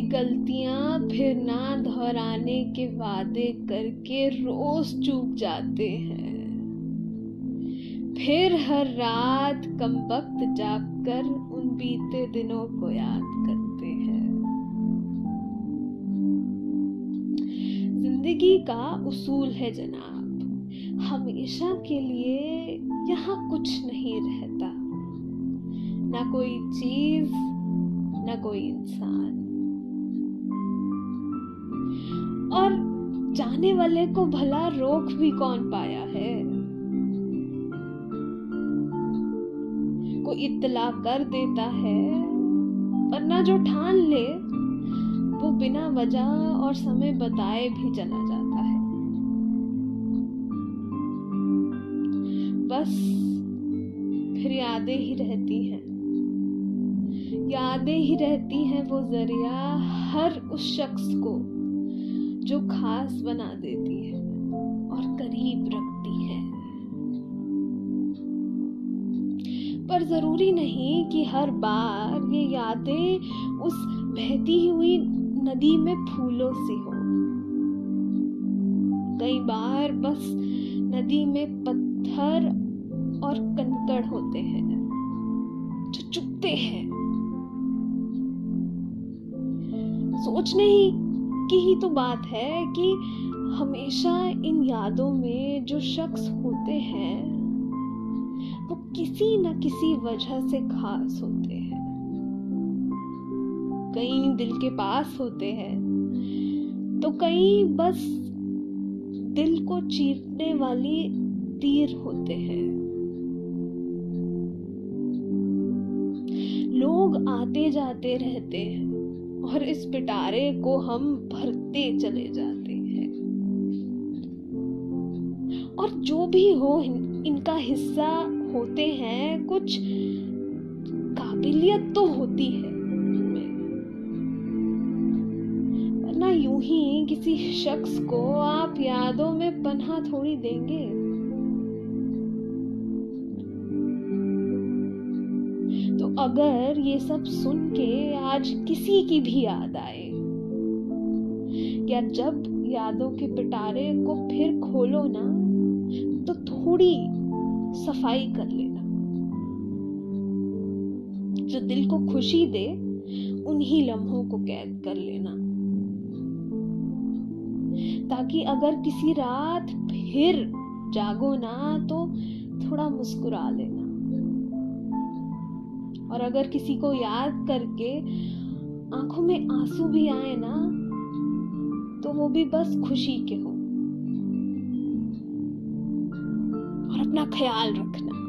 पुरानी गलतियां फिर ना दोहराने के वादे करके रोज चूक जाते हैं। फिर हर रात कम वक्त जागकर उन बीते दिनों को याद करते हैं। जिंदगी का उसूल है जनाब, हमेशा के लिए यहाँ कुछ नहीं रहता, ना कोई चीज ना कोई इंसान, और जाने वाले को भला रोक भी कौन पाया है। कोई इत्तला कर देता है, वरना जो ठान ले वो बिना वजह और समय बताए भी चला जाता है। बस फिर यादें ही रहती हैं, यादें ही रहती हैं। वो जरिया हर उस शख्स को जो खास बना देती है और करीब रखती है। पर जरूरी नहीं कि हर बार ये यादें उस बहती हुई नदी में फूलों सी हो। कई बार बस नदी में पत्थर और कंकड़ होते हैं जो चुभते हैं। सोचने की ही तो बात है कि हमेशा इन यादों में जो शख्स होते हैं वो किसी न किसी वजह से खास होते हैं। कई दिल के पास होते हैं तो कई बस दिल को चीरने वाली तीर होते हैं। लोग आते जाते रहते हैं और इस पिटारे को हम भरते चले जाते हैं। और जो भी हो इनका हिस्सा होते हैं, कुछ काबिलियत तो होती है इनमें, वरना यूं ही किसी शख्स को आप यादों में पनाह थोड़ी देंगे। अगर ये सब सुन के आज किसी की भी याद आए, या जब यादों के पिटारे को फिर खोलो ना तो थोड़ी सफाई कर लेना। जो दिल को खुशी दे उन्हीं लम्हों को कैद कर लेना, ताकि अगर किसी रात फिर जागो ना तो थोड़ा मुस्कुरा लेना। और अगर किसी को याद करके आंखों में आंसू भी आए ना तो वो भी बस खुशी के हो। और अपना ख्याल रखना।